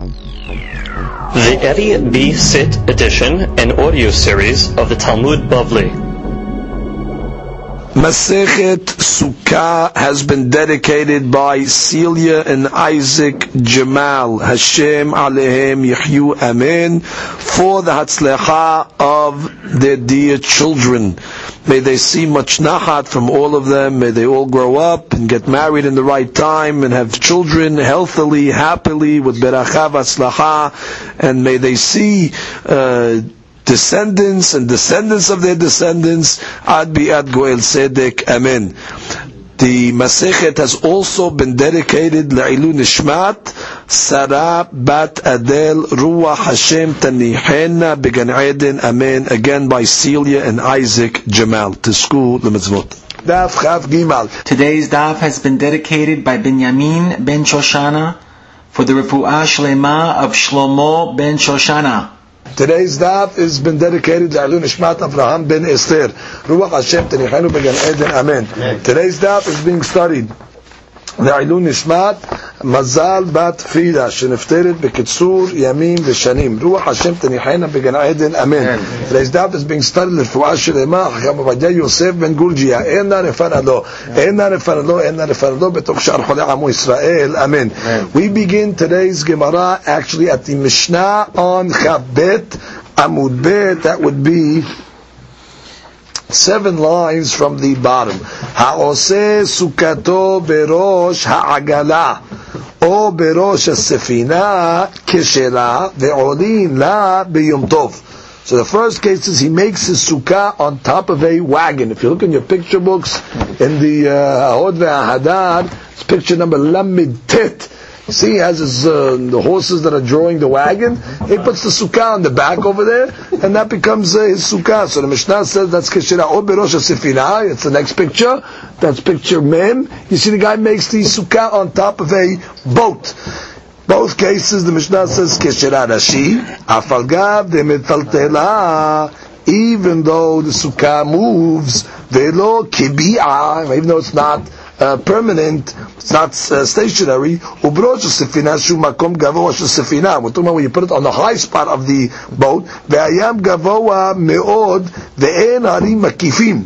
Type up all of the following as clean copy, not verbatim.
The Eli B. Sit edition and audio series of the Talmud Bavli. Masichet Sukkah has been dedicated by Celia and Isaac Jamal, Hashem Alehem Yehyu Amen, for the Hatzlecha of their dear children. May they see much nachat from all of them. May they all grow up and get married in the right time and have children healthily, happily, with beracha v'atzlacha. And may they see descendants and descendants of their descendants. Ad bi'ad goel tzedek. Amen. The Masechet has also been dedicated La'ilu Nishmat Sara Bat Adel Ruach Hashem Tanihena Began Eden. Amen. Again by Celia and Isaac Jamal. To school the mitzvot. Today's daf has been dedicated by Benjamin Ben Shoshana for the Refuah Shlema of Shlomo Ben Shoshana. Today's daf has been dedicated to La'ilu Nishmat Abraham ben Esther. Ruach Hashem Tenichenu Began Eden. Amen. Today's daf is being studied. La'ilu Nishmat Mazal Bat Frida Shenifteret Bekitsur Yamim Veshanim. Ruach Hashem Tenichenu Began Eden. Amen. Today's daf is being studied L'Refuah Shlema Chacham Avadia Yosef ben Gurjia. Enna Refarado. Enna Refarado. Enna Refarado. Betoch Shar Chole Amu Yisrael. Amen. We begin today's Gemara actually at the Mishnah on Chabet Amud Bet. That would be 7 lines from the bottom. Ha'oseh sukato berosh ha'agala o berosh ha'sefina keshela ve'olin la b'yom tov. So the first case is he makes his sukkah on top of a wagon. If you look in your picture books, in the HaHod ve HaHadar, it's picture number Lamed Tet. See, he has his, the horses that are drawing the wagon. He puts the sukkah on the back over there, and that becomes his sukkah. So the Mishnah says that's Keshira O Berosh HaSefina. It's the next picture. That's picture Mem. You see, the guy makes the sukkah on top of a boat. Both cases, the Mishnah says Keshira Rashi Afalgav Demetaltela. Even though the sukkah moves, Velo Kibi'ah, even though it's not permanent, it's not stationary. Ubrosh sefina shu makom gavoa shu sefina. We're talking about when you put it on the high spot of the boat. Ve'ayam gavoa meod ve'en harim makifim.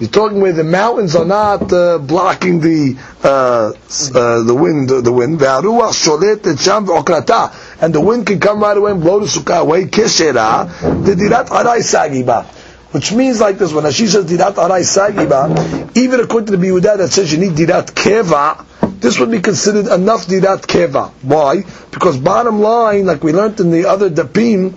You're talking where the mountains are not blocking the wind. The wind. Ve'aruach sholet et sham ve'okrata. And the wind can come right away and blow the sukkah away. Keshera dedirat arai sagiba. Which means like this, when Ashi says dirat arai sagiba, even according to the Biyudah that says you need dirat keva, this would be considered enough dirat keva. Why? Because bottom line, like we learned in the other dapim,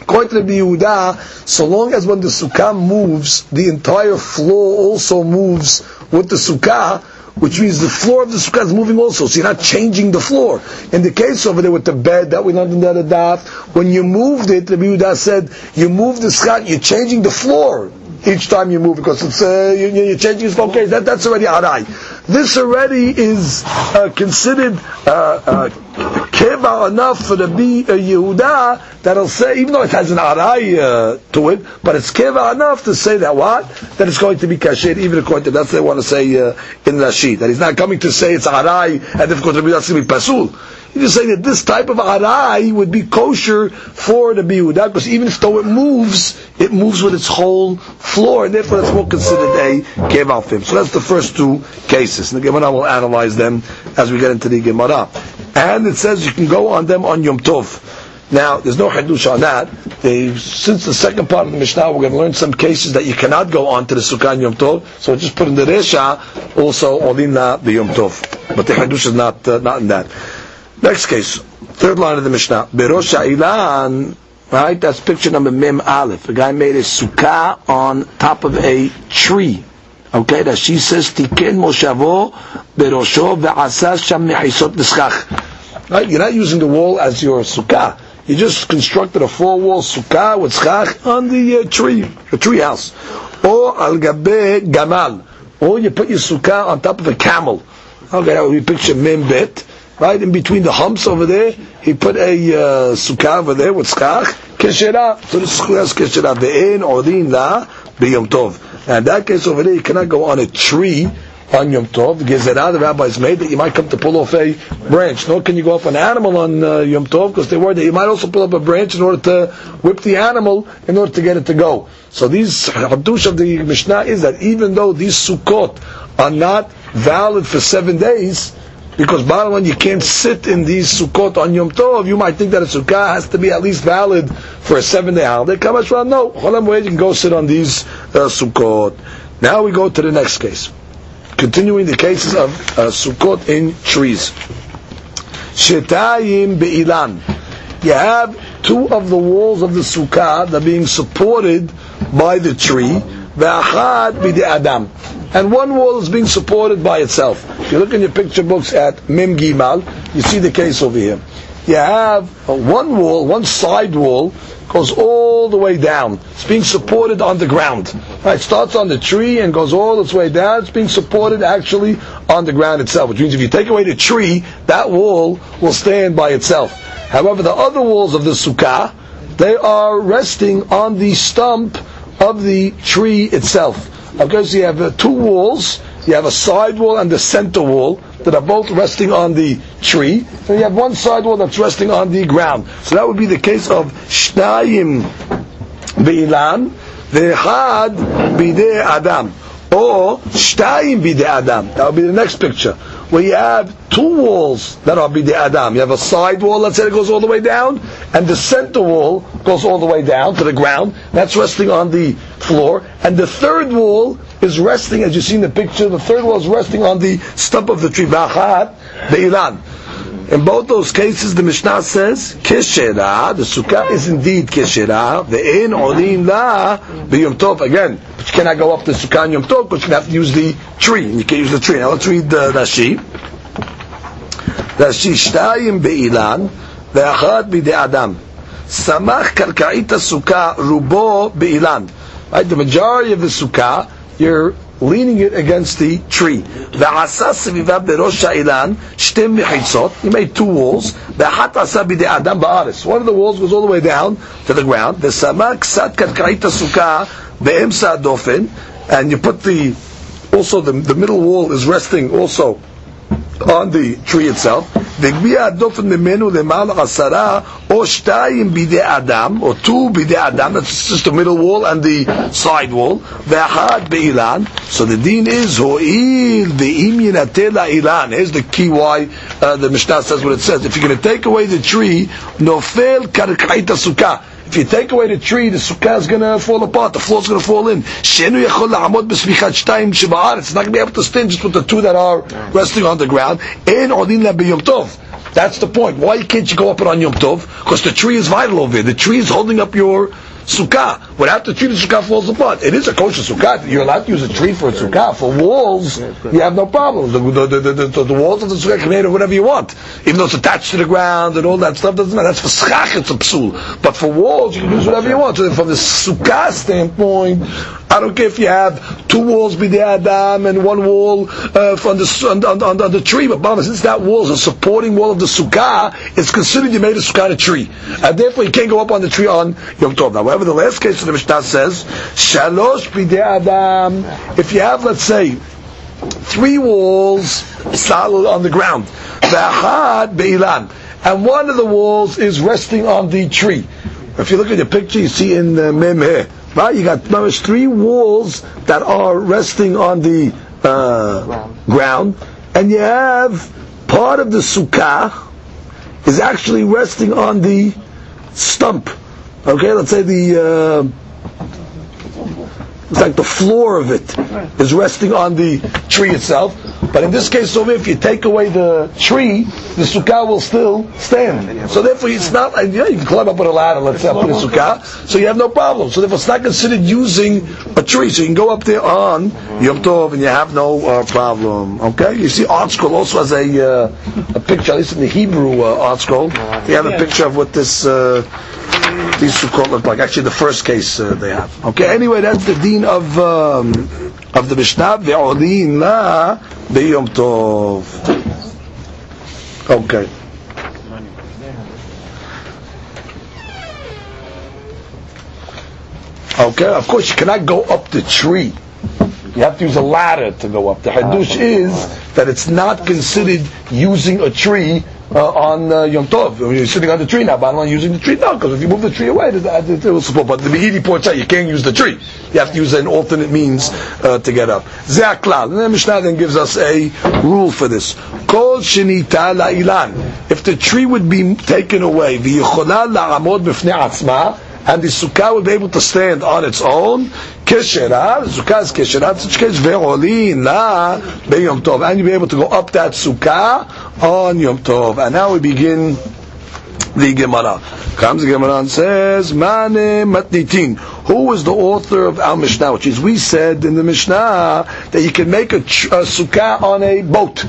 according to the Biyudah, so long as when the sukkah moves, the entire floor also moves with the sukkah, which means the floor of the sukkah is moving also, so you're not changing the floor. In the case over there with the bed that we learned in the other daf, when you moved it, the Biyudah said, you move the sukkah, you're changing the floor each time you move, because it's you're changing its location. That's already arai. This already is considered keva enough for the Yehuda that'll say, even though it has an arai to it, but it's keva enough to say that what? That it's going to be kasher, even according to that's what they want to say in Rashi. That he's not coming to say it's arai, and of course that's going to be pasul. He's just saying that this type of arai would be kosher for the Yehuda, because even though it moves with its whole floor, and therefore that's more considered a keva film. So that's the first two cases. And the Gemara will analyze them as we get into the Gemara. And it says you can go on them on Yom Tov. Now, there's no hadush on that. Since the second part of the Mishnah, we're going to learn some cases that you cannot go on to the Sukkah on Yom Tov. So just put in the Resha, also Olina the Yom Tov. But the hadush is not in that. Next case, third line of the Mishnah. Berosh Ha'ilan, right? That's picture number Mem Aleph. A guy made a Sukkah on top of a tree. Okay, that she says tiken moshavo berosho ve'asas sham mehisot neschach. Right, you're not using the wall as your sukkah. You just constructed a 4-wall sukkah with schach on the tree, a tree house. Or al gabe gamal. Or you put your sukkah on top of a camel. Okay, that would be picture membet. Right, in between the humps over there, he put a sukkah over there with schach. Keshera. So this sukkah is keshera. Ve'en odin la b'yom tov. Now in that case over there, you cannot go on a tree on Yom Tov. Gezerah, the rabbis made that you might come to pull off a branch. Nor can you go off an animal on Yom Tov, because they worried that you might also pull up a branch in order to whip the animal, in order to get it to go. So these hadush of the Mishnah is that even though these Sukkot are not valid for 7 days, because bottom line, you can't sit in these Sukkot on Yom Tov, you might think that a Sukkah has to be at least valid for a 7 day holiday. Kamashra, no. Cholam Wade, you can go sit on these Sukkot. Now we go to the next case. Continuing the cases of Sukkot in trees. Shetayim be'ilan. You have two of the walls of the Sukkah that are being supported by the tree. Ve'achad bi'de'adam. And one wall is being supported by itself. If you look in your picture books at Mem Gimal, you see the case over here. You have one wall, one side wall, goes all the way down. It's being supported on the ground. It starts on the tree and goes all its way down. It's being supported actually on the ground itself, which means if you take away the tree, that wall will stand by itself. However, the other walls of the Sukkah, they are resting on the stump of the tree itself. Okay, so you have two walls. You have a side wall and the center wall that are both resting on the tree. So you have one side wall that's resting on the ground. So that would be the case of Shnayim B'ilan V'Echad B'Idei Adam, or Shtayim B'Idei Adam. That would be the next picture, where you have two walls that are B'Idei Adam. You have a side wall, let's say, it goes all the way down, and the center wall goes all the way down to the ground. That's resting on the floor. And the third wall is resting, as you see in the picture, the third wall is resting on the stump of the tree. In both those cases, the Mishnah says, Keshera, the Sukkah is indeed Keshera, the in Olim La, the Yom Tov. Again, but you cannot go up the Sukkah on Yom Tov, because you're going to have to use the tree. You can't use the tree. Now let's read Rashi. Rashi, Shtayim Be'ilan, Ve'achad B'Idei Adam. Samach Karka'ita Sukkah, Rubo Be'ilan. Right, the majority of the Sukkah, you're leaning it against the tree. You made two walls. One of the walls goes all the way down to the ground. And you put the, also the middle wall is resting also on the tree itself. Or two b'idei adam, that's just the middle wall and the side wall. So the deen is ho'il ve'im yinateh la'ilan. Here's the key why the Mishnah says what it says. If you're going to take away the tree, nofel karka'it sukkah. If you take away the tree, the sukkah is going to fall apart. The floor is going to fall in. It's not going to be able to stand just with the two that are resting on the ground. That's the point. Why can't you go up it on Yom Tov? Because the tree is vital over here. The tree is holding up your sukkah. Without the tree, the sukkah falls apart. It is a kosher sukkah. You're allowed to use a tree for a sukkah. For walls, you have no problem. The walls of the sukkah can be made of whatever you want. Even though it's attached to the ground and all that stuff, doesn't matter. That's for schach, it's a psul. But for walls, you can use whatever you want. So from the sukkah standpoint, I don't care if you have two walls b'idei adam and one wall from the tree. But since that wall is a supporting wall of the sukkah, it's considered you made a sukkah a tree. And therefore you can't go up on the tree on Yom Tov. Now, however, the last case of the Mishnah says, Shalosh b'idei adam. If you have, let's say, three walls solid on the ground, v'achad be'ilan, and one of the walls is resting on the tree. If you look at the picture, you see in Memhe, right? You got three walls that are resting on the ground, and you have part of the sukkah is actually resting on the stump. Okay, let's say the it's like the floor of it is resting on the tree itself. But in this case over here, if you take away the tree, the sukkah will still stand. So therefore it's not, you can climb up with a ladder, let's say, up in the sukkah, so you have no problem. So therefore it's not considered using a tree. So you can go up there on Yom Tov and you have no problem. Okay? You see art scroll also has a picture, at least in the Hebrew art scroll. They have a picture of what this these sukkot look like. Actually, the first case they have. Okay, anyway, that's the deen of the Mishnah. Ve'olin la be'yom tov. Okay. Okay, of course, you cannot go up the tree. You have to use a ladder to go up. The Hadush is that it's not considered using a tree on Yom Tov. You're sitting on the tree now, but I'm not using the tree now, because if you move the tree away, it will support. But the Me'idi points out, you can't use the tree. You have to use an alternate means to get up. Zeh HaKlal. And then Mishnah then gives us a rule for this. Kol shenita la'ilan. If the tree would be taken away, v'yichola la'amod b'fnei atzma, and the sukkah will be able to stand on its own, Kesherah, sukkah is kesherah, such case, ve'olin la be'yom tov. And you'll be able to go up that sukkah on Yom Tov. And now we begin the Gemara. Comes the Gemara and says, Mane matnitin. Who was the author of our Mishnah? Which is, we said in the Mishnah that you can make a sukkah on a boat.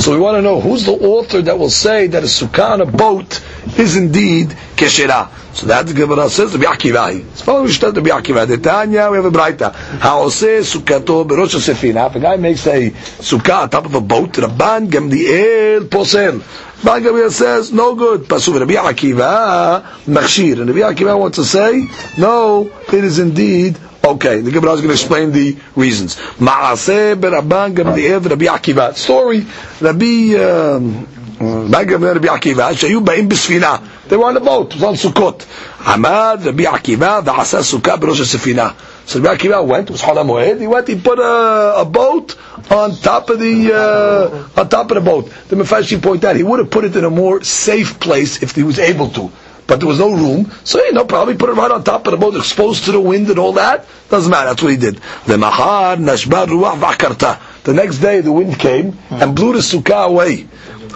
So we want to know, who's the author that will say that a sukkah on a boat is indeed kesherah? So that's the Gemara says, Rabbi Akiva. It's following Mishnah Rabbi Akiva. The Tanya, we have a Braita. Ha'oseh sukkato berosh sefina. If a guy makes a sukkah on top of a boat, Rabban Gamliel posel. Rabban Gamliel says, no good. Pasuv Rabbi Akiva machshir. And Rabbi Akiva wants to say, no, it is indeed okay. The Gemara is going to explain the reasons. Ma'aseh beraban Gamliel Rabbi Akiva. Story, Rabbi Akiva, shayu ba'im b'sfina. They were on a boat. It was on Sukkot. Amad Rabbi Akiva v'asa sukkah b'rosh sefina. So Rabbi Akiva went. It was Chol HaMoed. He went. He put a boat on top of the boat. The Mefarshim point out he would have put it in a more safe place if he was able to, but there was no room. So no problem. He put it right on top of the boat, exposed to the wind and all that. Doesn't matter. That's what he did. Lemachar nashbar ruach v'akarta. The next day the wind came and blew the sukkah away.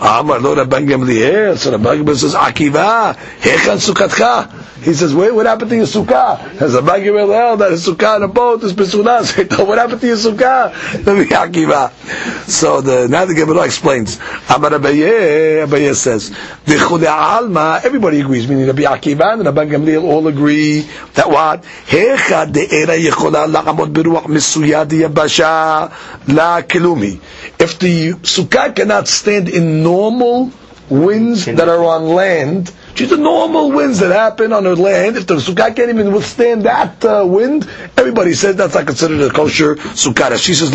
Amar lo Rabban Gamliel. So Rabban Gamliel says, Akiva, hechan sukkatcha. He says, wait, what happened to your sukkah? Says Rabban Gamliel, that his sukkah on a boat is pesulah. So what happened to your sukkah? Akiva. So now the Gemara explains. Amar Abaye says, V'chudei alma. Everybody agrees. Meaning Rabbi Akiva and Rabban Gamliel all agree that what? Hechad de'era yechola la'amod beruach misuyad yabasha la'kelumi. If the sukkah cannot stand in normal winds that are on land, just the normal winds that happen on the land, if the sukkah can't even withstand that wind, everybody says that's not considered a kosher sukkah. She says,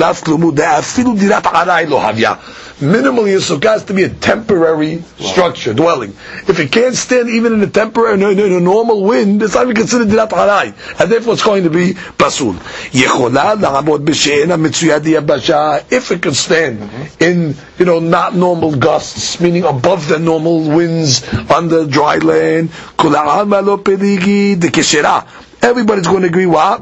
minimally, a sukkah has to be a temporary structure, dwelling. If it can't stand even in a temporary, in a normal wind, it's not even considered dirat harai, and therefore it's going to be basul. If it can stand in, not normal gusts, meaning above the normal winds on the dry land, everybody's going to agree what?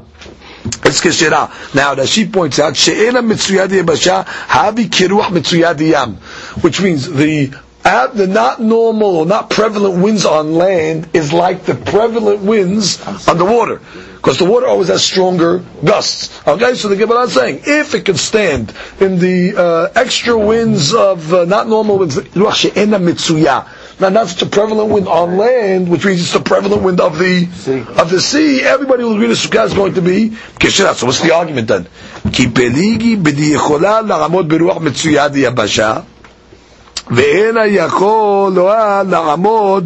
It's kesherah. Now that she points out, she'ena mitzuyad yabasha havi kiruach mitzuyad yam, which means the not normal or not prevalent winds on land is like the prevalent winds on the water, because the water always has stronger gusts. Okay, so the Gemara is saying if it can stand in the extra winds of not normal winds, she'ena mitzuyah. Now, not such a prevalent wind on land, which means it's the prevalent wind of the sea. Everybody will agree the sukkah is going to be kesherah. So what's the argument then? Ki peligi b'diyechola la'amod beruach mitzuyad yabasha ve'ena yachola la'amod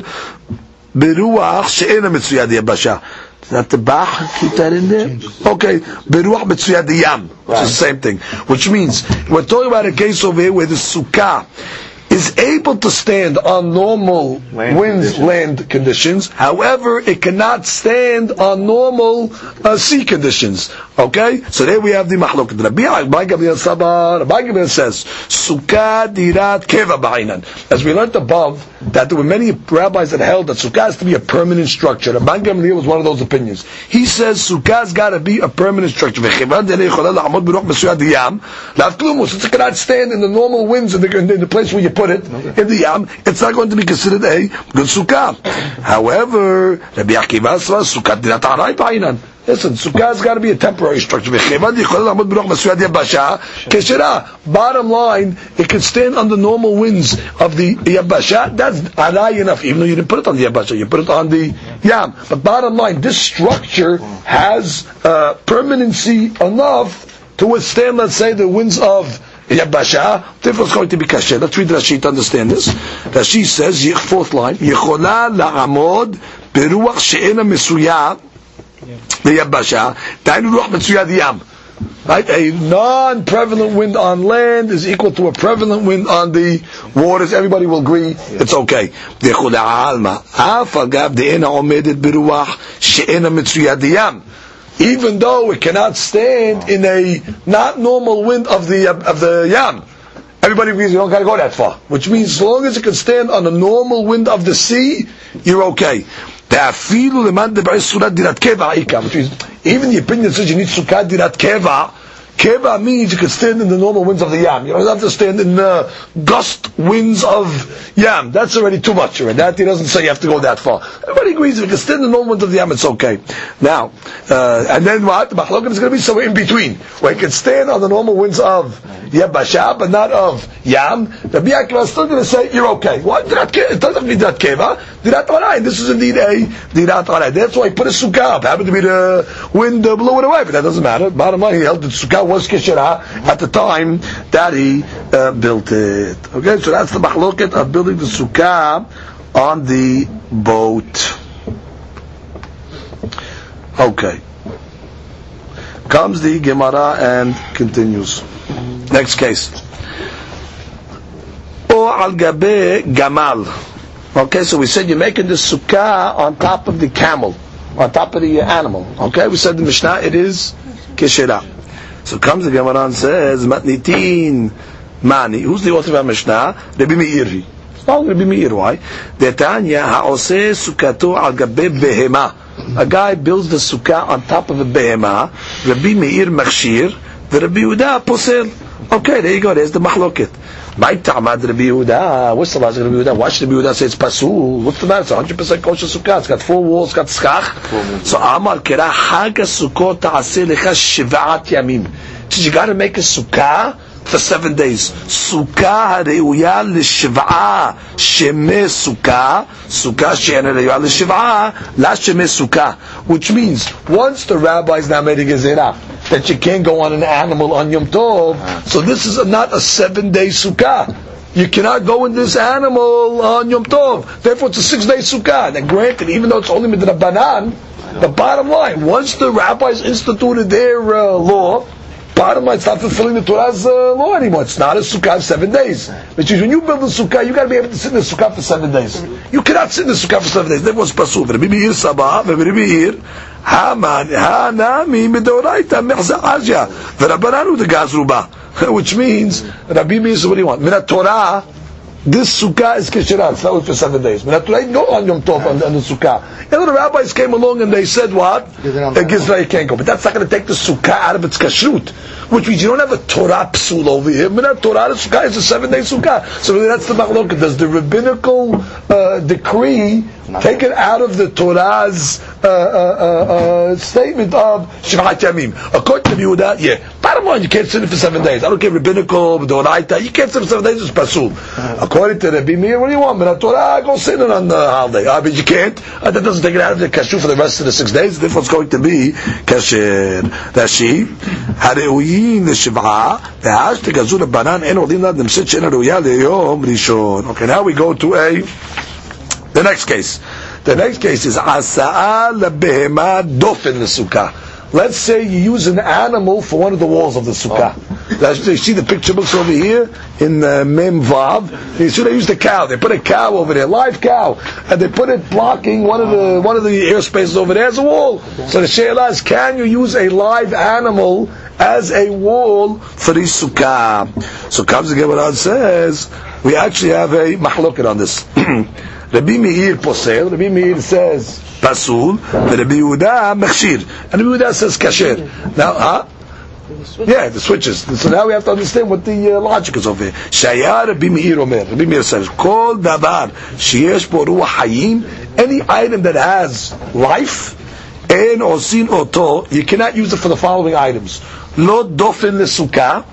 beruach she'ena mitzuyad yabasha. Is that the Bach? Keep that in there? Okay. Beruach mitzuyad yam. It's the same thing. Which means, we're talking about a case over here where the sukkah is able to stand on normal land conditions. However, it cannot stand on normal sea conditions. Okay? So there we have the mahluk. Rabbi Gamliel says, Sukkah dirat keva ba'inan. As we learned above, that there were many rabbis that held that sukkah has to be a permanent structure. Rabbi Gamliel was one of those opinions. He says sukkah's got to be a permanent structure. Since it cannot stand in the normal winds in the place where you put it, in the yam, it's not going to be considered a good sukkah. However, Rabbi Akiva says sukkah dirat arai ba'inan. Listen, sukkah has got to be a temporary structure. Bottom line, it can stand under normal winds of the Yabasha. That's aray enough, even though you didn't put it on the Yabasha, you put it on the Yam. But bottom line, this structure has permanency enough to withstand, let's say, the winds of Yabasha. Therefore it's going to be kasher. Let's read Rashi to understand this. Rashi says, fourth line, Yechola la'amod beruach she'ena mesuyah the Yabasha, Dainu Ruach Mitzuyad Yam. Right? A non-prevalent wind on land is equal to a prevalent wind on the waters. Everybody will agree, it's okay. Even though it cannot stand in a not normal wind of the yam. Everybody agrees you don't gotta go that far. Which means as long as it can stand on a normal wind of the sea, you're okay. Which means even the opinion says you need sukkah dirat keva. Keva means you can stand in the normal winds of the yam. You don't have to stand in the gust winds of yam. That's already too much. Right? That he doesn't say you have to go that far. Everybody agrees if you can stand in the normal winds of the yam, it's okay. Now, and then what? The machlokim is going to be somewhere in between, where you can stand on the normal winds of yabashah, but not of yam. Rabbi Akiva is still going to say you're okay. Why? It doesn't mean dirat keva. Dirat arai. This is indeed a dirat arai. That's why he put a sukkah up. Happened to be the wind blew it away, but that doesn't matter. Bottom line, he held the sukkah was Kishara at the time that he built it. Okay, so that's the machloket of building the sukkah on the boat. Okay. Comes the Gemara and continues. Next case. O al gabe gamal. Okay, so we said you're making the sukkah on top of the camel, on top of the animal. Okay, we said the Mishnah, it is Kishara. So comes the Gemara and says, Matnitin Mani. Who's the author of our Mishnah? Rabbi Meiri. It's not Rabbi Meir. Why? Detanya haoseh sukkato al gabe behema. A guy builds the sukkah on top of a behema. Rabbi Meir machshir. The Rabbi Yehuda posel. Okay, there you go. There's the machloket. By Ta'amad Rabbi Yehuda. What's the logic of Rabbi Yehuda? Watch Rabbi Yehuda say it's pasul. What's the matter? It's 100% kosher sukkah. It's got four walls. It's got schach. So Amar Kera Haga Sukkot Ta'aseh Lecha Shiva'at Yamim. So you got to make a sukkah for 7 days. Sukkah Re'uya L'Shiva'ah Shemeh Sukkah. Sukkah She'ena Re'uya L'Shiva'ah La Shemeh Sukkah. Which means, once the rabbis now made a gezerah that you can't go on an animal on Yom Tov, so this is not a 7-day sukkah. You cannot go in this animal on Yom Tov. Therefore, it's a 6-day sukkah. Now, granted, even though it's only midrash banan, the bottom line, once the rabbis instituted their law, bottom line, it's not fulfilling the Torah's law anymore. It's not a sukkah of 7 days. Which is when you build a sukkah, you got to be able to sit in the sukkah for 7 days. You cannot sit in the sukkah for 7 days. That was pasul. Rabbi Meir Sabah, Rabbi Meir Hanami Midoraita Mechza Azia V'Rabananu Degazruba. Which means, Rabbi Meir, what do you want? Minat Torah, this sukkah is kishirah. It's not for 7 days. Minat Torah, you can go on Yom Tov on the sukkah. And the rabbis came along and they said what? Gizra can't go. But that's not going to take the sukkah out of its kashrut. Which means you don't have a Torah psul over here. Minat Torah, the sukkah is a 7-day sukkah. So really that's the machloket. Does the rabbinical decree take it out of the Torah's statement of Shiva'at Yamim? According to Yehuda, yeah. Bottom line, you can't sit it for 7 days. I don't care rabbinical, doraita. You can't sit it for 7 days, it's pasul. According to Rabbi Meir, what do you want? Minat Torah, go sit it on the holiday. I mean, you can't. That doesn't take it out of the kashrut for the rest of the 6 days. Therefore, it's going to be kasher. Rashi, hareuyin l'shiva'ah, ve'ash tegazur banan en olim lad nimsit she'en ruya le'yom rishon. Okay, now we go to the next case. The next case is Asa'a lebehema dofen l'sukkah. Let's say you use an animal for one of the walls of the sukkah. Oh. You see the picture books over here in Mem Vav. You see they use the cow. They put a cow over there, live cow, and they put it blocking one of the airspaces over there as a wall. Okay. So the she'elah is, can you use a live animal as a wall for the sukkah? So comes again what I says. We actually have a machloket on this. Rabbi Meir posel. Rabbi Meir says pasul. Rabbi Yehuda mechshir. And Rabbi Yehuda says kasher. Now, yeah, the switches. So now we have to understand what the logic is over here. Shaya Rabbi Meir omer. Rabbi Meir says kol davar sheyesh bo ruach hayim. Any item that has life, en osin oto, you cannot use it for the following items: lo dofen l'sukkah.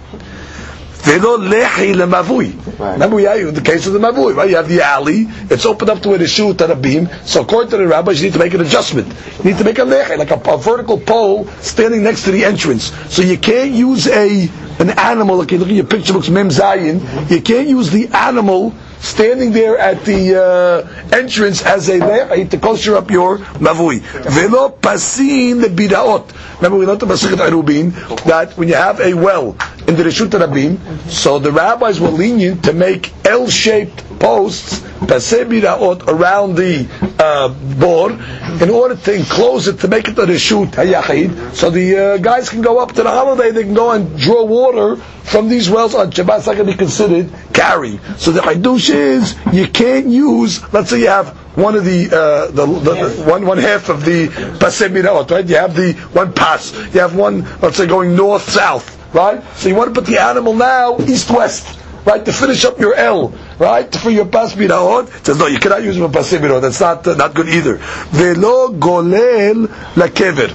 Remember, we have the case of the mavui, right? You have the alley, it's opened up to where the shoot and a beam, so according to the rabbis, you need to make an adjustment. You need to make a lehi, like a vertical pole standing next to the entrance. So you can't use a an animal, like you look at your picture, looks Mem Zayin, you can't use the animal standing there at the entrance as a le'it to kosher up your mavui. Velo pasin the bidaot. Remember we learned the Masichet Erubin that when you have a well in the Reshut Rabim, so the rabbis were lenient to make L-shaped posts paseh bidaot around the bor in order to enclose it to make it a Reshut Hayachid, so the guys can go up to the holiday, they can go and draw water from these wells on Shabbat. It's not going to be considered carry. So the Hadush is you can't use. Let's say you have one of the one half of the paseh bidaot, right? You have the one pass. You have one. Let's say going north south, right? So you want to put the animal now east west, right? To finish up your L, right? For your paseh bidaot. It says no, you cannot use them for paseh bidaot. That's not good either. Velo golel lakever.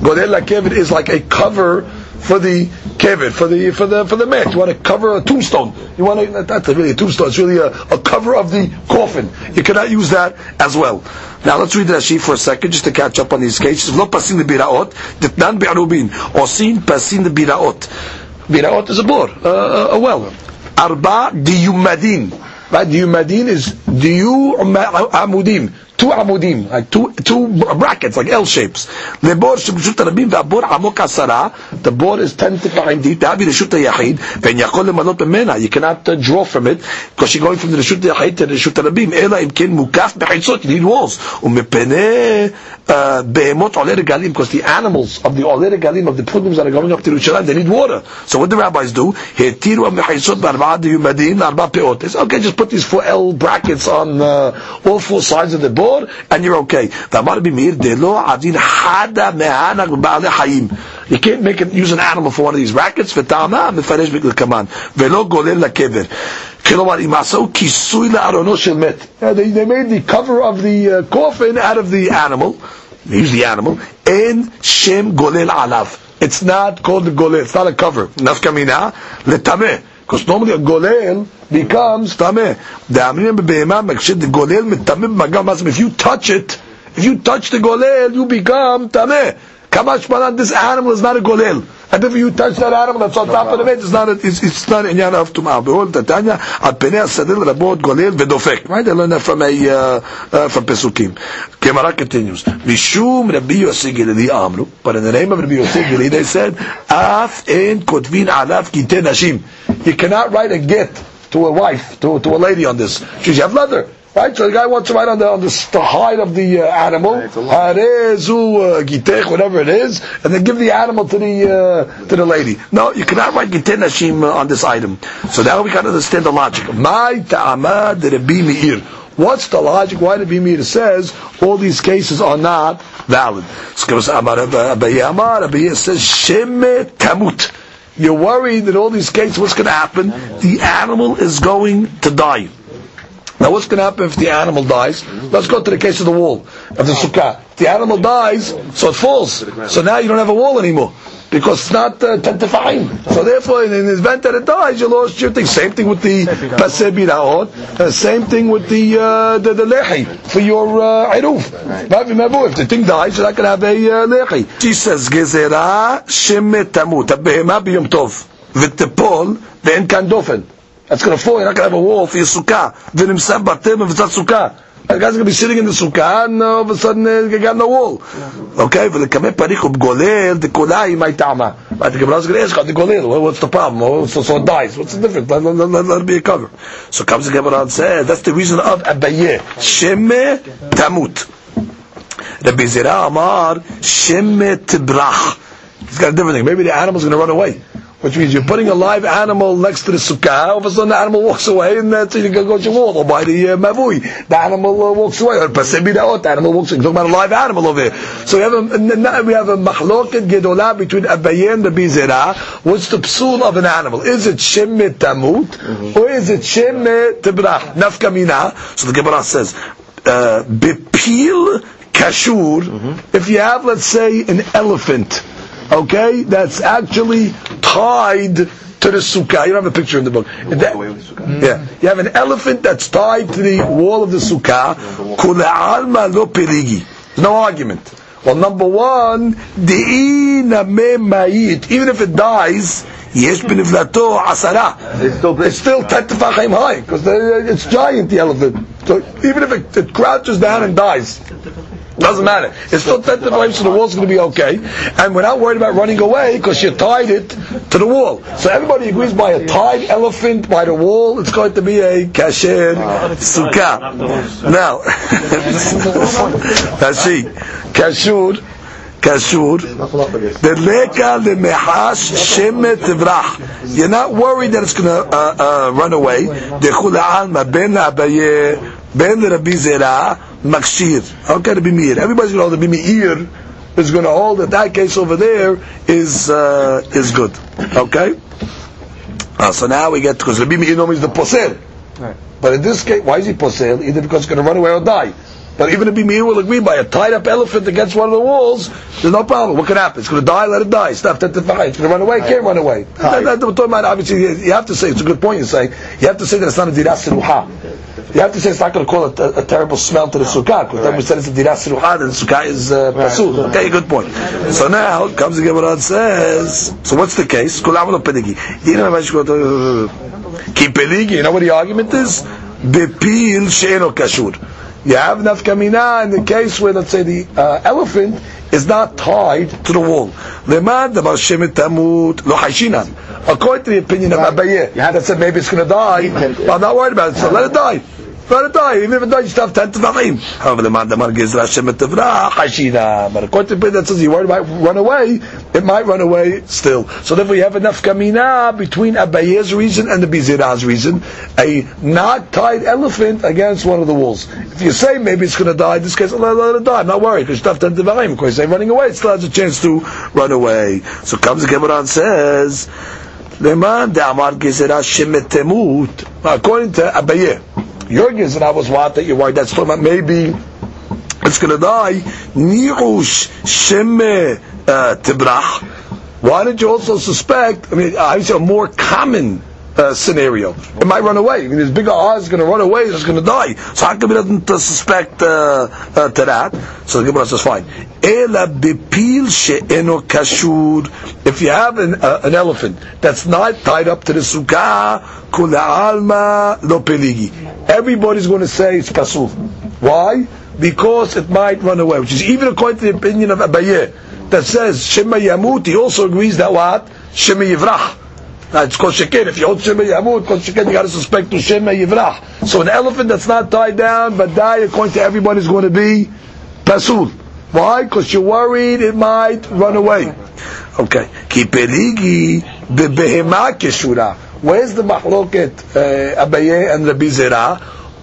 Golel lakever is like a cover for the kever, for the mat. You want to cover a tombstone. You want to, that's really a tombstone. It's really a cover of the coffin. You cannot use that as well. Now let's read Rashi for a second just to catch up on these cases. Lo pasin lebiraot, ditnan be'arubin, osin pasin lebiraot. Biraot is a bor, a well. Arba diyumadin, right? Diyumadin is diyumamudim. Two amudim, like two brackets, like L shapes. The bor is 10 feet behind the yachid. You cannot draw from it because you're going from the reshut yachid to the reshut rabim. Ela imkin mukaf bechitzot. You need walls. Umepene beemot olei regalim, because the animals of the olei regalim of the pilgrims that are going up to Yerushalayim, they need water. So what the rabbis do? Hetiru mechitzot barba diyumadin arba peot. It's okay. Just put these 4 L brackets on all 4 sides of the bor, and you're okay. You can't make it, use an animal for one of these rackets. They made the cover of the coffin out of the animal. They use the animal. It's not called the golel. It's not a cover. Because normally a golel becomes tameh. If you touch the golel, you become tameh. Kamashmalan, this animal is not a golel. And if you touch that animal that's on top of the mat, it's not inyan of tumah. Behold, Tatanya al penei asadil rabot golel vedofek. Right? I learned that from Pesukim. Gemara continues. Mishum Rabbi Yossi Gileli amru. But in the name of Rabbi Yossi Gileli, they said, af en kotvin alaf kite nashim. You cannot write a get to a wife, to a lady on this. She should have leather. Right, so the guy wants to write on the hide of the animal, harezu gitech, whatever it is, and then give the animal to the lady. No, you cannot write giteh nashim on this item. So now we can understand the logic. My ta'amad Rabbi Meir. What's the logic? Why Rabbi Meir says all these cases are not valid? Rabbi says sheme tamut. You're worried that all these cases, what's going to happen? The animal is going to die. Now what's going to happen if the animal dies? Let's go to the case of the wall, of the sukkah. If the animal dies, so it falls. So now you don't have a wall anymore, because it's not tentefaim. So therefore, in the event that it dies, you lost your thing. Same thing with the paseh bidaot. Same thing with the lehi for your iruf. Right? Remember, if the thing dies, you're not going to have a lehi. She says, gezerah shemetamut habehema biyom tov v'tepol ve'en kandofen. That's going to fall. You're not going to have a wall for your sukkah. V'nimsam batem v'tzat sukkah. That guy's going to be sitting in the sukkah, and all of a sudden he got no wall. Okay? V'lekameh parikub golel dekolai mai ta'ama. Right? The Gemara's going to ask, the golel, what's the problem? So it dies. What's the difference? Let it be a cover. So comes the Gemara and says, that's the reason of Abaye. Sheme tamut. Rabbi Zera Amar, sheme tibrach. He's got a different thing. Maybe the animal's going to run away, which means you're putting a live animal next to the sukkah. All of a sudden the animal walks away, and that's so you can go to your wall, or by the mavui. The animal walks away, or paseh bidaot, the animal walks away. We're talking about a live animal over here. So we have a mahloket gedola between Abaye and Rabbi Zera. What's the psul of an animal? Is it shemeh tamut, or is it shemeh tibrach? Nafka mina. So the Gemara says, bepil kashur, if you have, let's say, an elephant, okay, that's actually tied to the sukkah. You don't have a picture in the book. Yeah, you have an elephant that's tied to the wall of the sukkah. No argument. Well, number one, even if it dies, Yesh benivlato asara. It's still 10 tefachim high because it's giant, the elephant. So even if it crouches down and dies, doesn't matter. It's still 10 tefachim, so the wall's going to be okay. And we're not worried about running away because you tied it to the wall. So everybody agrees by a tied elephant by the wall, it's going to be a kasher sukkah. Now, Tashik, Kashur, the leka the mehash shemet vrach. You're not worried that it's going to run away. The chula'al ma ben abaye ben Rabbi Zera makshir. Okay, Rabbi Meir. Everybody's going to hold Rabbi Meir is going to hold that that case over there is good. Okay. So now we get, because Rabbi Meir normally is the posel, but in this case, why is he posel? Either because it's going to run away or die. But even if Meir will agree by a tied-up elephant against one of the walls, there's no problem. What could happen? It's going to die, let it die. It's going to run away, it can't run away. That, we're talking about, obviously, you have to say, it's a good point you're saying, you have to say that it's not a dirah siruha. You have to say it's not going to cause a terrible smell to the sukkah, because then we said it's a dirah siruha, then the sukkah is pasud. Okay, good point. So now, comes again what God says. So what's the case? You know what the argument is? Bepil she'eno kashur. You have nafka mina in the case where, let's say, the elephant is not tied to the wall. According to the opinion of Abaye, that said maybe it's going to die, but I'm not worried about it, so let it die. Let it die. Even if it dies, you still have 10 tefachim. However, but according to the opinion that says you're worried about it, run away, it might run away still. So therefore you have a nafka mina between Abaye's reason and the Bizira's reason, a not tied elephant against one of the walls. If you say maybe it's going to die, in this case, let it die, I'm not worried, because you have 10 tefachim. Of course, running away, it still has a chance to run away. So comes the Gemara and says, according to Abaye, your Gezerah was what that you're worried. That's talking about maybe it's going to die. Nirush sheme tibrach. Why did you also suspect? I mean, I said a more common scenario. It might run away. I mean, his bigger eyes is going to run away. It's going to die. So how come he doesn't suspect to that? So the Gemara says fine. Ela bepil she'eno kashur. If you have an elephant that's not tied up to the sukkah, kula alma lo peligi. Everybody's going to say it's pasur. Why? Because it might run away, which is even according to the opinion of Abaye that says shema yamut. He also agrees that what shema yivrach. It's called shekin. If you hold shema yamut, it's called shekin. You got to suspect to shema yivrach. So an elephant that's not tied down but die, according to everybody, is going to be pasur. Why? Because you're worried it might run away. Okay. Ki perigi bebehema keshura. Where's the mahloket Abaye and Rabbi Zera?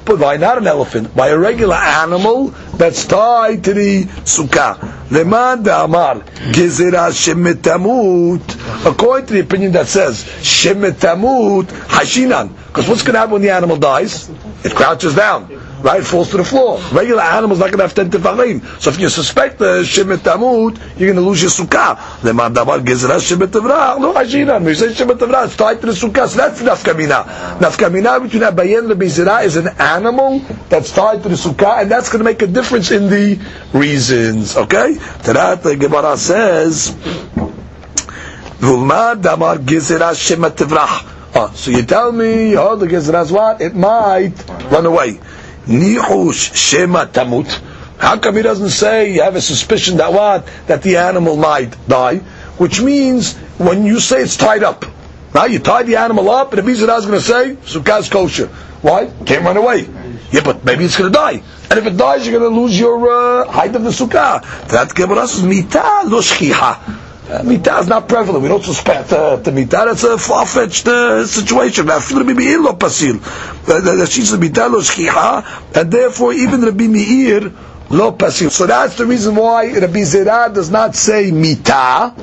But why not an elephant? By a regular animal that's tied to the sukkah. Leman da'amar gezerah shemetamut. According to the opinion that says shemetamut hashinan. Because what's going to happen when the animal dies? It crouches down. Right, it falls to the floor. Regular animals not going to have 10 tefachim. So if you suspect the shemetamut, you're going to lose your sukkah. Lemandavar gezerah shemetamra, lo hashinan. You say shemetamra, it's tied to the sukkah. So that's nafka mina. Nafka mina between Abaye and Rabbi Zera is an animal that's tied to the sukkah, and that's going to make a difference in the reasons. Okay? Tarat the Gemara says, Lemandavar gezerah shemetamra. So you tell me, oh, the gezerah's what? It might run away. Nihush shema tamut. How come he doesn't say you have a suspicion that what? That the animal might die? Which means when you say it's tied up, now you tie the animal up, and the Bizarah is going to say sukkah's kosher. Why? Can't run away. Yeah, but maybe it's going to die. And if it dies, you're going to lose your height of the sukkah. That Gemara says mita lo shchiha. Mita is not prevalent. We don't suspect the mita. That's a far-fetched situation. And therefore, even Rabbi Meir lo pasil. So that's the reason why Rabbi Zera does not say mita.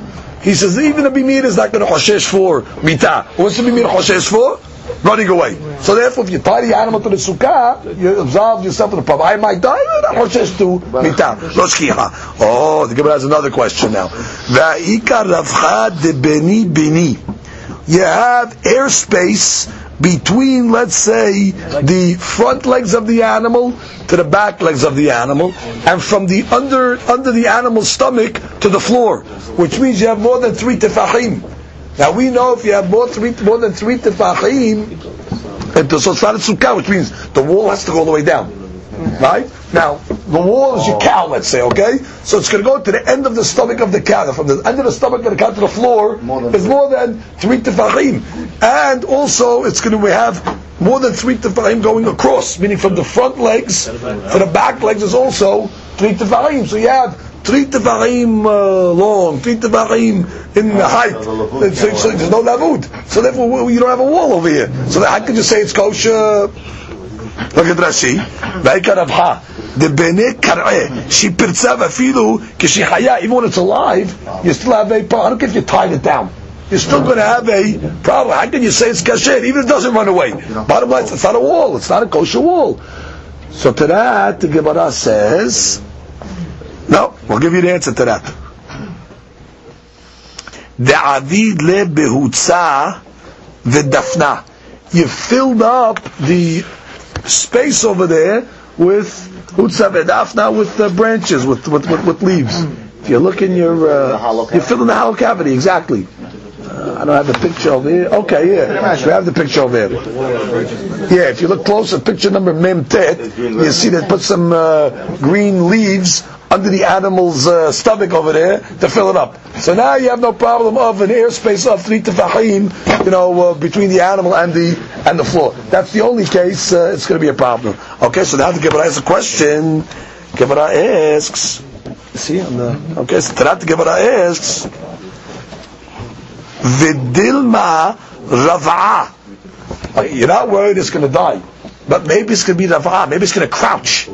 He says even Rabbi Meir is not going to hoshesh for mita. What's Rabbi Meir hoshesh for? Running away. So therefore, if you tie the animal to the sukkah, you absolve yourself of the problem. I might die, or just to mita. Oh, the Gemara has another question now. You have airspace between, let's say, the front legs of the animal to the back legs of the animal, and from the under the animal's stomach to the floor, which means you have more than 3 tefachim. Now we know if you have more than three tefachim, so it's not a sukkah, which means the wall has to go all the way down. Right? Now, the wall is your cow, let's say, okay? So it's going to go to the end of the stomach of the cow. From the end of the stomach of the cow to the floor is more than three tefachim. And also, it's going to have more than three tefachim going across, meaning from the front legs to the back legs is also three tefachim. So you have three tefachim long, three tefachim in the height. So there's no lavud. So therefore, you don't have a wall over here. So I could just say it's kosher. Look at Rashi. Even when it's alive, you still have a problem. I don't care if you tied it down. You're still going to have a problem. How can you say it's kasher? Even if it doesn't run away. Bottom line, it's not a wall. It's not a kosher wall. So to that, the Gemara says, no, we'll give you the answer to that. De'avid le behutza v'dafna. You filled up the space over there with now with branches, with leaves. If you look in your you fill in the hollow cavity, exactly. I don't have the picture over here. Okay, yeah, we have the picture over here. Yeah, if you look closer, picture number mem tet, you see they put some green leaves under the animal's stomach over there to fill it up. So now you have no problem of an airspace of three tefachim, between the animal and the floor. That's the only case it's going to be a problem. Okay, so now the Gemara has a question. Gemara asks, the Gemara asks, Vidilma Rava'a. You're not worried it's going to die, but maybe it's going to be Rava'a, maybe it's going to crouch.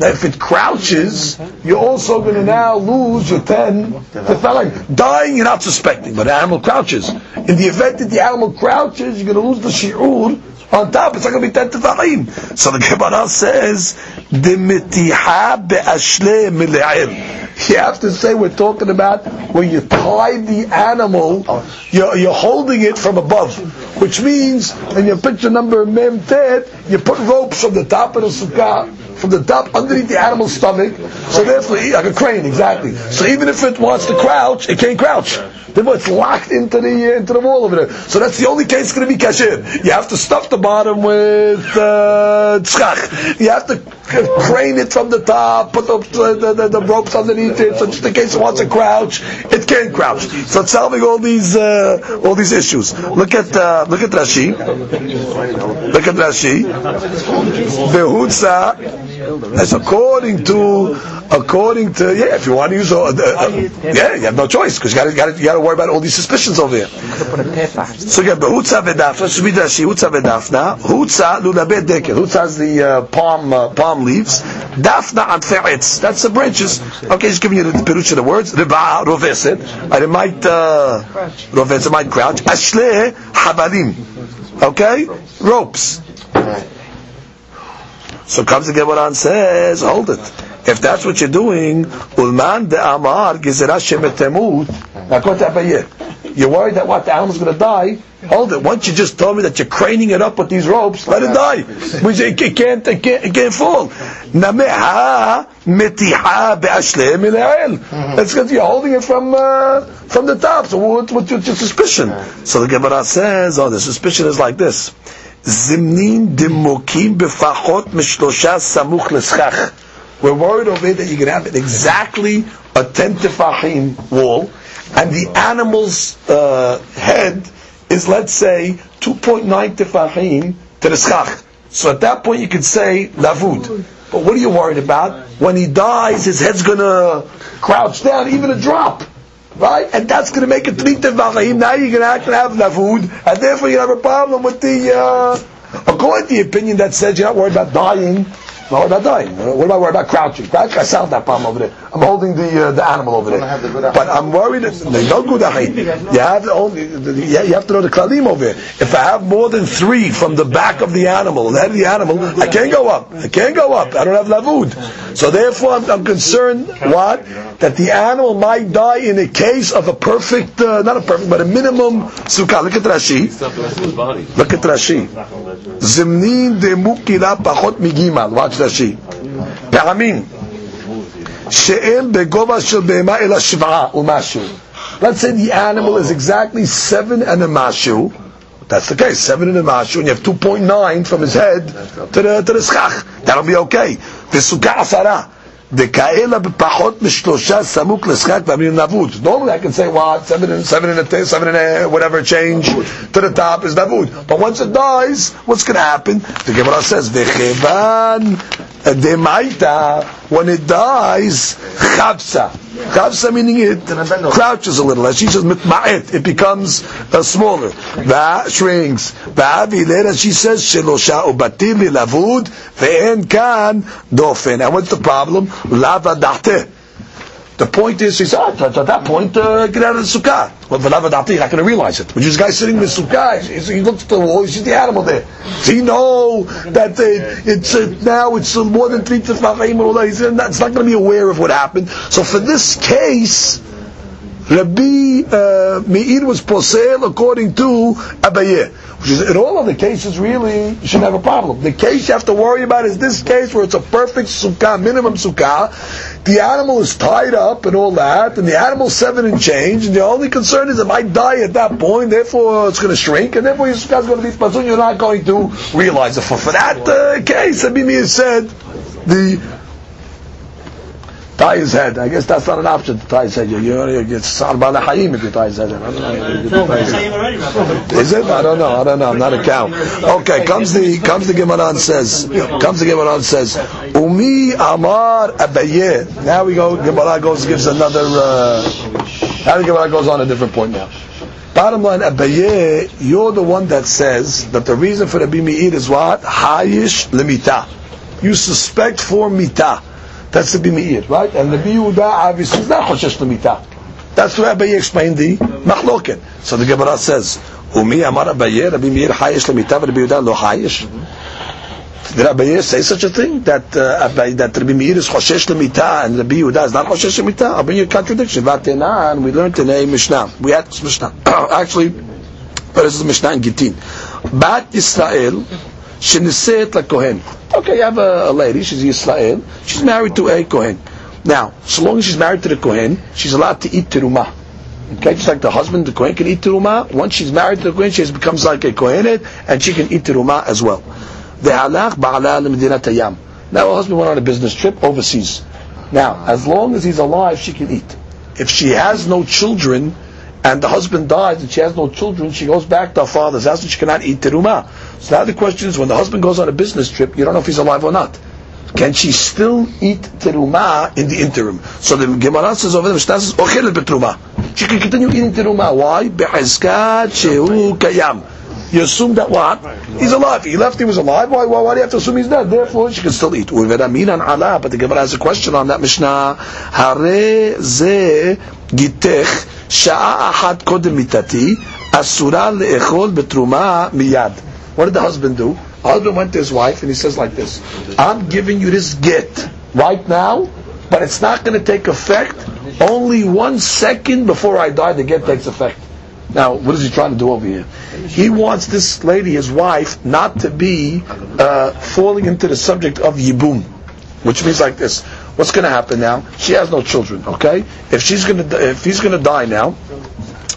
Now, if it crouches, you're also going to now lose your 10 tefachim. Dying, you're not suspecting, but the animal crouches. In the event that the animal crouches, you're going to lose the shi'ur on top. It's not going to be 10 tefachim. So the Gemara says, "Demitiha be'ashle mil'ayim." You have to say we're talking about when you tie the animal, you're holding it from above, which means in your picture number mem tet, you put ropes from the top of the sukkah. From the top underneath the animal's stomach, so therefore, like a crane, exactly. So even if it wants to crouch, it can't crouch. Therefore, it's locked into the wall over there. So that's the only case it's going to be kasher. You have to stuff the bottom with tzchach. You have to crane it from the top, put the ropes underneath it. So just in case it wants to crouch, it can't crouch. So it's solving all these issues. Look at Rashi. Look at Rashi. Behutza. That's according to if you want to use you have no choice because you got to worry about all these suspicions over here. So yeah, but hutza vedafna, shmidashi hutza vedafna, hutza lulabe deker. Hutza has the palm leaves. Dafna atfeitz. That's the branches. Okay, just giving you the perush of the words. Reba roveset. It might roveset. It might crouch. Ashle habalim. Okay, ropes. So comes the Gemara and says, hold it. If that's what you're doing, Ulman de Amar Gizirashem Temut. Now go to Abayir. You're worried that what the animal's going to die. Hold it. Once you just told me that you're craning it up with these ropes, let it die. It can't fall. Nameha metiha be'ashle mil'el. That's because you're holding it from the top. So what's your suspicion? So the Gemara says, the suspicion is like this. Zimnin demokim befachot mishlosha samuch leschach. We're worried over here that you're going to have it exactly a 10 tefachim wall, and the animal's head is, let's say, 2.9 tefachim to the schach. So at that point you could say lavud. But what are you worried about? When he dies, his head's going to crouch down, even a drop. Right? And that's going to make it three tefachim. Now you're going to have navud, and therefore you have a problem with the according to the opinion that says you're not worried about dying. Not worried about dying. What am I worried about? Crouching. Crouching, I solved that problem over there. I'm holding the animal over there. But I'm worried that there's no good achim. You have to know the klalim over here. If I have more than three from the back of the animal, the head of the animal, I can't go up. I don't have lavud. So therefore I'm concerned, what? That the animal might die in a case of a perfect, not a perfect, but a minimum sukkah. Look at Rashi. Zimnin de mukila pachot migimal. Watch Rashi. Pa'amin she'en begova shel be'ema ela shva'a u'mashu. Let's say the animal is exactly 7 and a mashu. That's the case, 7 and a mashu, and you have 2.9 from his head to the schach. That'll be okay. Normally I can say, what, 7 and a, 7 and a, whatever change to the top is navud. But once it dies, what's going to happen? The Gemara says, when it dies, chavsa. Chavsa meaning it crouches a little. As she says, mitma'et, it becomes smaller. Va shrinks. Va'avi later she says, shelosha ubatim lavud ve'en kan dofen. And what's the problem? Lavadate. The point is, she said, at that point, get out of the sukkah. Well, you're not going to realize it. But this guy sitting in the sukkah, he looks at the wall, he sees the animal there. Does he know that it's more than 3 tefachim? It's not going to be aware of what happened. So for this case, Rabbi Meir was posel according to Abaye. Which is, in all of the cases, really, you shouldn't have a problem. The case you have to worry about is this case where it's a perfect sukkah, minimum sukkah. The animal is tied up and all that, and the animal's 7 and change, and the only concern is it might die at that point, therefore it's going to shrink, and therefore your sukkah's going to be spasun, you're not going to realize it. For that case, Abimir said, tie his head. I guess that's not an option to tie his head. It's Sar Bat Chaim if you tie his head. Is it? I don't know. I'm not a cow. Okay, comes the Gemara and says. Umi Amar Abaye. Now we go. Gemara gives another. Now the Gemara goes on a different point now. Bottom line, Abaye, you're the one that says that the reason for the Bimiyid is what? Hayish lemita. You suspect for mita. That's the Bimeir, right? And the Biyuda obviously is not Choshesh L'mitah. That's where Abaye explained the Machloken. So the Gemara says, Umi Amar Abaye, Rabbi Meir Hayesh L'mitah, Rabbi Yehuda Lo Hayesh. Did Abaye say such a thing? That Rabbi Meir is Choshesh L'mitah and Rabbi Yehuda is not Choshesh L'mitah? I'll bring you a contradiction. Vatenan, we learned in a Mishnah. We had this Mishnah. Actually, but this is Mishnah in Gittin. Bat Israel, she niseet la kohen. Okay, you have a lady, she's Yisrael, she's married to a kohen. Now, so long as she's married to the kohen, she's allowed to eat terumah. Okay, just like the husband, the kohen can eat terumah. Once she's married to the kohen, she becomes like a kohenet, and she can eat terumah as well. Now, her husband went on a business trip overseas. Now, as long as he's alive, she can eat. If she has no children, and the husband dies and she has no children, she goes back to her father's house and she cannot eat terumah. So now the question is, when the husband goes on a business trip, you don't know if he's alive or not. Can she still eat terumah in the interim? So the Gemara says over there, Mishnah says, Ochelet beterumah. She can continue eating terumah. Why? Bechazkat shehu kayam. You assume that what? He's alive. He left, he was alive. Why do you have to assume he's dead? Therefore, she can still eat. But the Gemara has a question on that Mishnah. Hare ze gitech. What did the husband do? The husband went to his wife and he says like this, I'm giving you this get right now, but it's not going to take effect. Only 1 second before I die, the get takes effect. Now, what is he trying to do over here? He wants this lady, his wife, not to be falling into the subject of yibum, which means like this. What's going to happen now? She has no children, okay? If he's going to die now,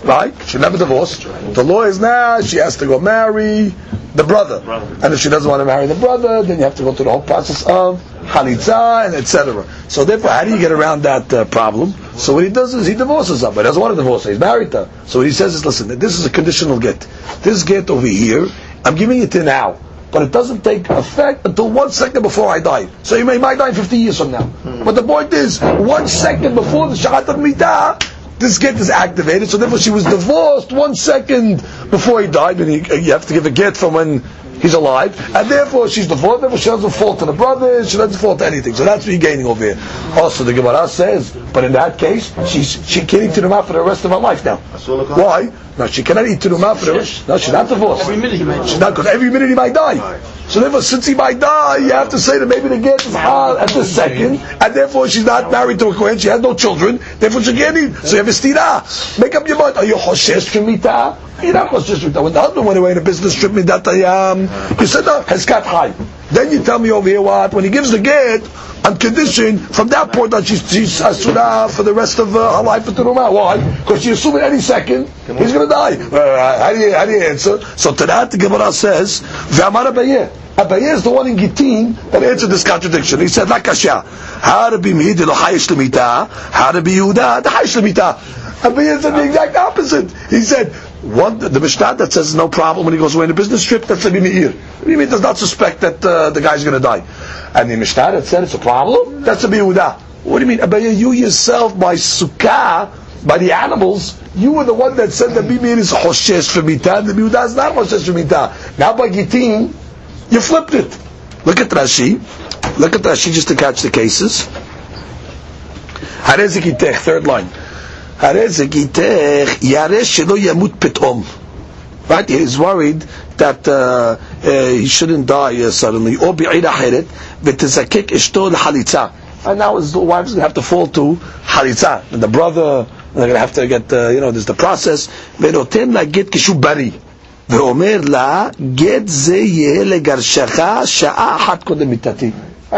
right? She never divorced. The law is now she has to go marry the brother. And if she doesn't want to marry the brother, then you have to go through the whole process of halitza and etc. So therefore, how do you get around that problem? So what he does is he divorces her, but he doesn't want to divorce her. He's married to her. So what he says is, listen, this is a conditional get. This get over here, I'm giving it to now. But it doesn't take effect until 1 second before I die. So you might die 50 years from now. But the point is, 1 second before the Sha'at al-Mitah, this get is activated. So therefore she was divorced 1 second before he died. And you have to give a get from when he's alive. And therefore she's divorced. Therefore she doesn't fall to the brothers. She doesn't fall to anything. So that's what you're gaining over here. Also the Gemara says, but in that case, she can't eat terumah for the rest of her life now. Why? No, she cannot eat terumah for the rest. No, she's not divorced. She's not, because every minute he might die. So therefore, since he might die, you have to say that maybe the get is hard at this second, and therefore she's not married to a kohen, she has no children, therefore she can't eat. So you have a stira. Make up your mind. Are you choshesh l'mitah? Iran was just that when the husband went away in a business trip, you said that has got high. Then you tell me over here what when he gives the get on condition from that point that she's asura for the rest of her life at the Roma. Why? Because she assumes any second he's going to die. How do you answer? So to that the Gemara says, "Ve'amar Abaye." Abaye is the one in Gittin that answered this contradiction. He said, "Lakasha, how to be mehid lo hayish lemita, how to be Yehuda the hayish lemita." Abaye said the exact opposite. He said. One, the Mishnah that says no problem when he goes away on a business trip, that's the Meir. The Meir does not suspect that the guy's going to die. And the Mishnah that said it's a problem, that's the Yehuda. What do you mean? Abaye, you yourself, by Sukkah, by the animals, you were the one that said the Meir is Hoshesh for Mita, and the Yehuda is not Hoshesh for Mita. Now by Gittin, you flipped it. Look at Rashi just to catch the cases. Harezik Yitech, third line. Right? He is worried that he shouldn't die suddenly. And now his wife's going to have to fall to halitza. And the brother, they're going to have to get, there's the process. Right?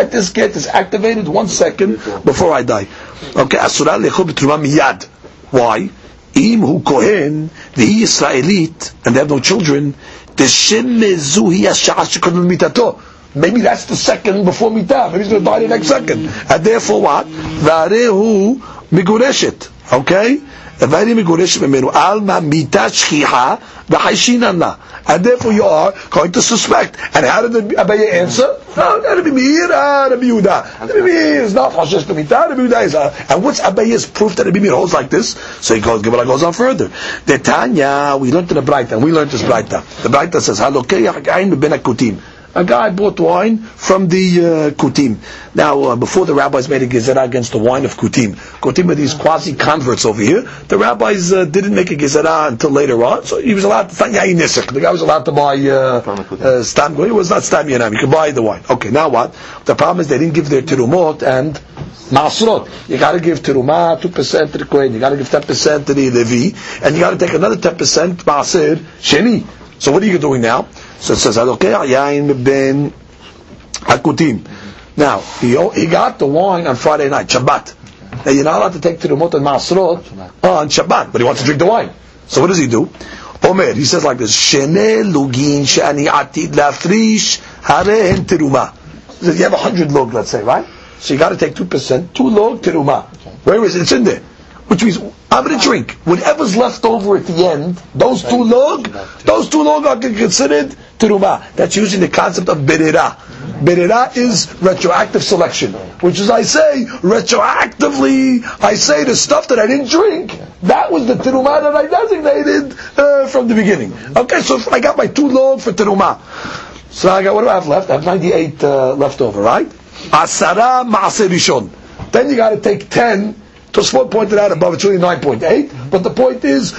This get is activated 1 second before I die. Okay, asura lecho b'truma miyad. Why? Im hu kohen, the Israelite, and they have no children. Maybe that's the second before mitah. Maybe he's going to die the next second. And therefore, what? Varehu migureshet. Okay? And therefore, you are going to suspect. And how did Abaye answer? No, Rabbi Meir, Rabbi Yehuda. Rabbi Meir is not Hashesh to Mita, Rabbi Yehuda is. And what's Abaye's proof that Rabbi Meir holds like this? So he goes. Gemara goes on further. The Tanya, we learned in the Braita, and we learned this Braita. The Braita says, a guy bought wine from the Kutim. Now, before the rabbis made a gezerah against the wine of Kutim. Kutim are these quasi-converts over here. The rabbis didn't make a gezerah until later on, so he was allowed to, the guy was allowed to buy stam. It was not stam yanam, you could buy the wine. Okay, now what? The problem is they didn't give their tirumot and ma'asrot. You got to give tirumah 2% to the Kohen, you got to give 10% to the Levi, and you got to take another 10% ma'asir sheni. So what are you doing now? So it says, okay, yain ben hakutim. Now, he got the wine on Friday night, Shabbat. Now, you're not allowed to take tirumot and masrot on Shabbat, but he wants to drink the wine. So what does he do? Omer, he says like this, Shene lugin she'ani atid lafrish harehen tirumah. He says, you have 100 log, let's say, right? So you got to take 2%, 2 log tirumah. Where is it? It's in there. Which means, I'm going to drink. Whatever's left over at the end, those two log are considered terumah. That's using the concept of berera. Berera is retroactive selection. Which is, I say, retroactively, I say the stuff that I didn't drink, that was the terumah that I designated from the beginning. Okay, so I got my 2 log for terumah. So I got, what do I have left? I have 98 left over, right? Asara ma'aseh rishon. Then you got to take 10. Tosfot pointed out above, it's really 9.8, but the point is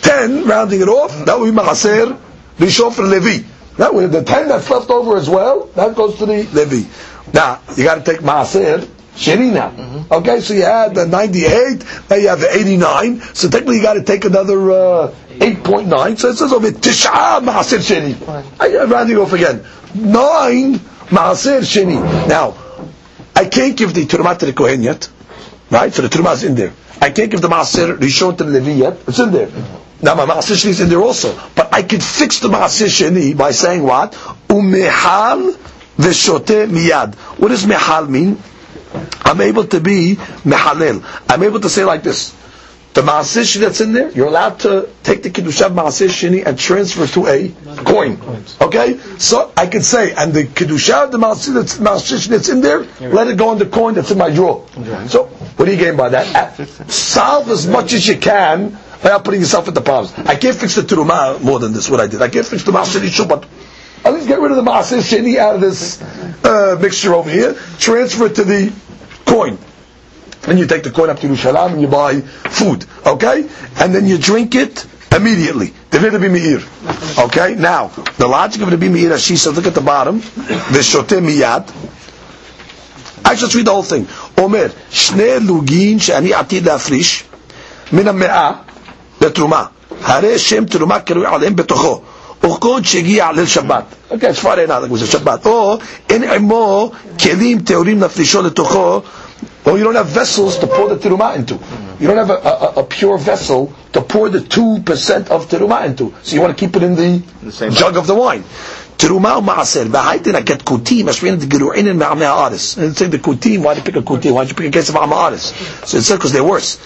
10, rounding it off, that will be Ma'aser Rishon for Levi. That way, the 10 that's left over as well, that goes to the Levi. Now, you got to take Ma'aser Sherina. Okay, so you had the 98, now you have the 89, so technically you got to take another 8.9, so it says over Tisha Ma'aser Sheni. Rounding off again, 9 Ma'aser Sheni. Now, I can't give the Turmat to the Kohen yet. Right? So the Tirumah is in there. I can't give the Ma'asir Rishon to the Levi yet. It's in there. Now my Ma'asir Sheni is in there also. But I could fix the Ma'asir Sheni by saying what? Umehal v'shoteh miyad. What does mehal mean? I'm able to be mehalel. I'm able to say like this. The Ma'asir Sheni that's in there, you're allowed to take the Kiddushah Ma'asir Sheni and transfer to a coin. Okay? So I could say, and the Kiddushah, the Ma'asir Sheni that's in there, let it go on the coin that's in my drawer. So, what do you gain by that? Solve as much as you can without putting yourself in the problems. I can't fix the Terumah more than this, what I did. I can't fix the Ma'aseh Rishon, but at least get rid of the Ma'aseh Sheni out of this mixture over here. Transfer it to the coin. Then you take the coin up to Yerushalayim and you buy food. Okay? And then you drink it immediately. The Rabbi Meir. Okay? Now, the logic of Rabbi Meir, as she says, look at the bottom. Veshoteh miyad. I just read the whole thing. Omer, Shnei lugin she'ani atid lafrish min ha-me'ah letruma. הרי שם תרומה קרוי עליהם בתוכו, וכון שהגיע ליל שבת. אוקיי, שפר אינה, זה שבת. או אין עמו כלים תאורים לפלישו לתוכו, or you don't have vessels to pour the terumah into. You don't have a pure vessel to pour the 2% of terumah into. So you want to keep it in the jug of the wine. Terumah ma'aser. B'haitin aket kutim. Ashwin d'geru'in in ma'amei ha'aris. And it's saying the kutim, why do you pick a kutim? Why do you pick a case of ma'amei ha'aris? So it's because they're worse.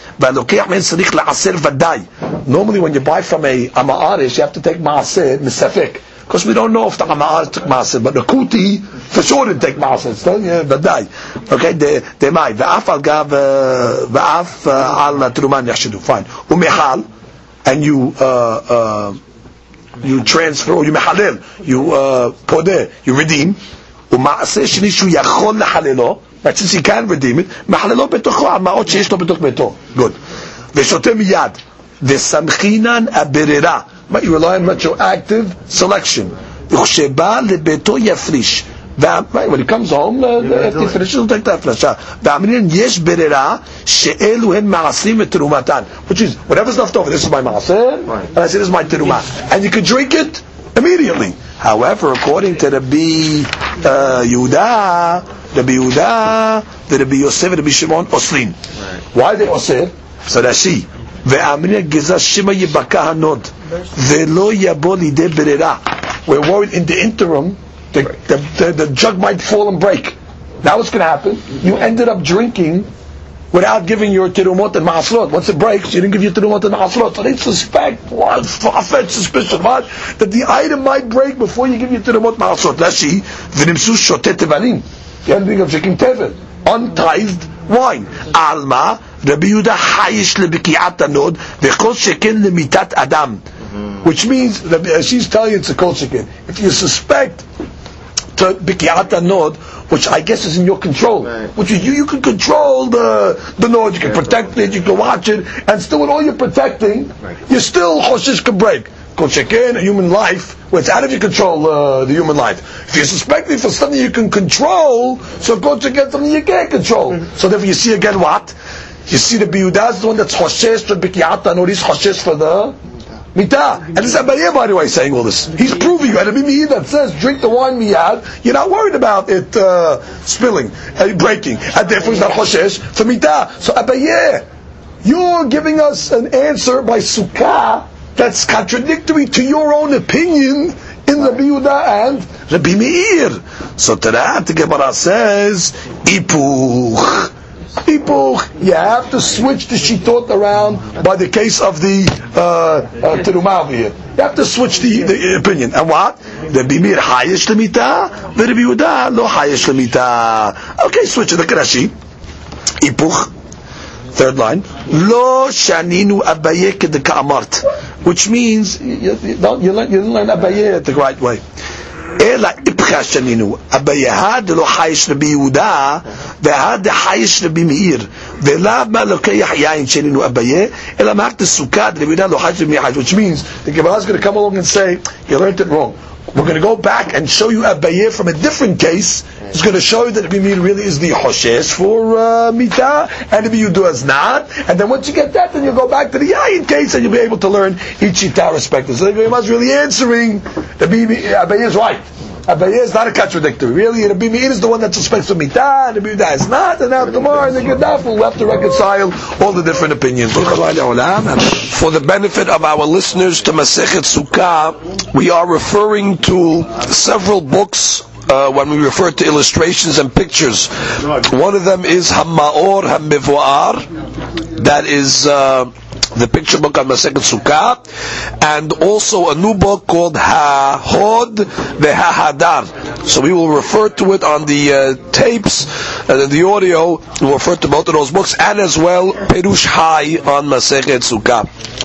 Normally when you buy from a ha'aris, you have to take ma'aser, misafik. Because we don't know if the Hammaor took Ma'aseh, but the Kuti for sure didn't take Ma'aseh. It's telling you, but die. Okay, they might. Ve'af al gav, ve'af al teruman yachshidu. Fine. Umechal, and you transfer, or you mechalel, you podeh, you redeem. Uma'aseh shenishu yachol lechalelo. But since he can redeem it, mechalelo betocho al ma'ot sheish lo betoch beto. Good. Ve'shotem yad, ve'samchinan aberera. But you rely on retroactive selection. Right, when he comes home, if he finishes, he'll take that flesh. Which is, whatever's left over, this is my ma'aseh, and I say this is my terumah. And you can drink it immediately. However, according to Rabbi Yehuda, the Rabbi Yosef, Rabbi Shimon, Oslin. Why they Osir? So that she. We're worried in the interim the jug might fall and break. Now what's going to happen? You ended up drinking without giving your terumot and ma'aslot. Once it breaks, you didn't give your terumot and ma'aslot. So they suspect, far-fetched suspicion, that the item might break before you give your terumot and ma'aslot. Lashi, v'nimsu shotet tevalim. The ending of drinking tevel. Untithed wine. Alma, Rabbi Yehuda Hayish lebikiat anod vechol sheken lemitat adam, which means she's telling you it's a kol sheken. If you suspect to bikiat anod, which I guess is in your control, which is you can control the nod, you can protect it, you can watch it, and still with all you're protecting, you still choshesh could break. Kol sheken, a human life, where it's out of your control, the human life. If you're suspecting for something you can control, so kol sheken something you can't control. So therefore you see again what. You see, the Biyudah is the one that's Hoshesh for Bikiyat Tanur, he's Hoshesh for the Mitah. And it's Abariya, by the way, saying all this. He's proving you. And the Biyudah that says, drink the wine Miyad, you're not worried about it spilling, breaking. And therefore he's not Hoshesh for Mitah. So Abariya, you're giving us an answer by Sukkah that's contradictory to your own opinion in Rabbi Yehuda and Rabbi Meir. So Tarat Gemara says, Ipuch. People, you have to switch the shitot around by the case of the terumah over here. You have to switch the opinion. And what? The bimir hayesh l'mita, the Rabbi Yehuda lo hayesh l'mita. Okay, switch it. Look at Rashi. Ipuch. Third line. Lo shaninu abaye k'amart. Which means, you didn't learn abaye the right way. Ela ipcha shaninu abaye had lo hayesh Rabbi Yehuda. V'had ha'ish Rabbi Meir, v'lav ma lokei yain sheninu abaye, ela ma'ak t'sukkad le'vidan lo ha'ish Rabbi Meir, which means the Gemara is going to come along and say you learned it wrong. We're going to go back and show you Abaye from a different case. It's going to show you that Rabbi Meir really is the Hoshesh for Mitah, and Rabbi Yehuda is not. And then once you get that, then you'll go back to the Yayin case and you'll be able to learn each Shita respectively. So the Gemara is really answering Abaye is right. Abaye is not a contradictory. Really, Rabbi Meir is the one that suspects the Mitah, and Rabbi Yehuda is not. And now tomorrow in the Gedaf, we'll have to reconcile all the different opinions. For the benefit of our listeners to Masichet Sukkah, we are referring to several books when we refer to illustrations and pictures. One of them is Hammaor Hammevoar, that is the picture book on Masichet Sukkah, and also a new book called HaHod ve HaHadar. So we will refer to it on the tapes, the audio, we'll refer to both of those books, and as well Perush Hai on Masichet Sukkah.